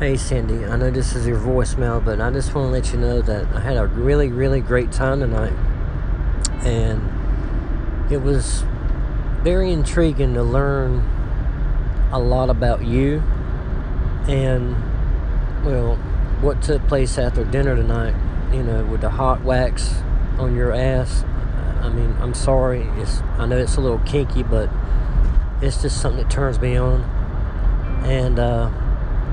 Hey Cindy, I know this is your voicemail, but I just want to let you know that I had a really, really great time tonight. And it was very intriguing to learn a lot about you and, well, what took place after dinner tonight, you know, with the hot wax on your ass. I mean, I'm sorry. I know it's a little kinky, but it's just something that turns me on. And,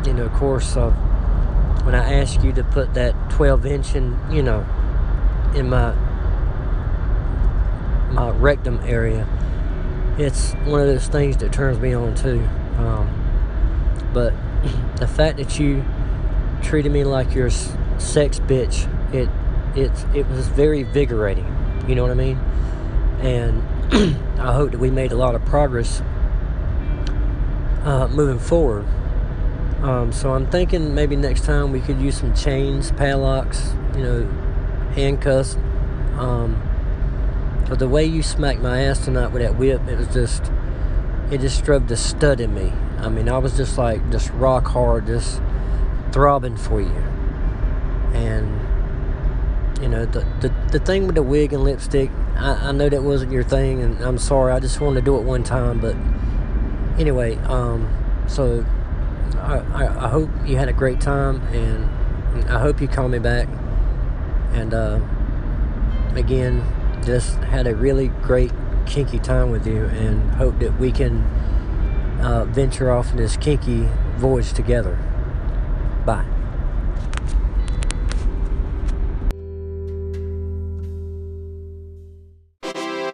you know, of course, when I asked you to put that 12-inch in, you know, in my rectum area, it's one of those things that turns me on, too. But the fact that you treated me like your sex bitch, it was very invigorating, you know what I mean? And I hope that we made a lot of progress moving forward. So I'm thinking maybe next time we could use some chains, padlocks, you know, handcuffs. But the way you smacked my ass tonight with that whip, it just drove the stud in me. I mean, I was just like, just rock hard, just throbbing for you. And, you know, the thing with the wig and lipstick, I know that wasn't your thing, and I'm sorry, I just wanted to do it one time, but anyway, so... I hope you had a great time, and I hope you call me back. And again, just had a really great kinky time with you, and hope that we can venture off in this kinky voyage together. Bye.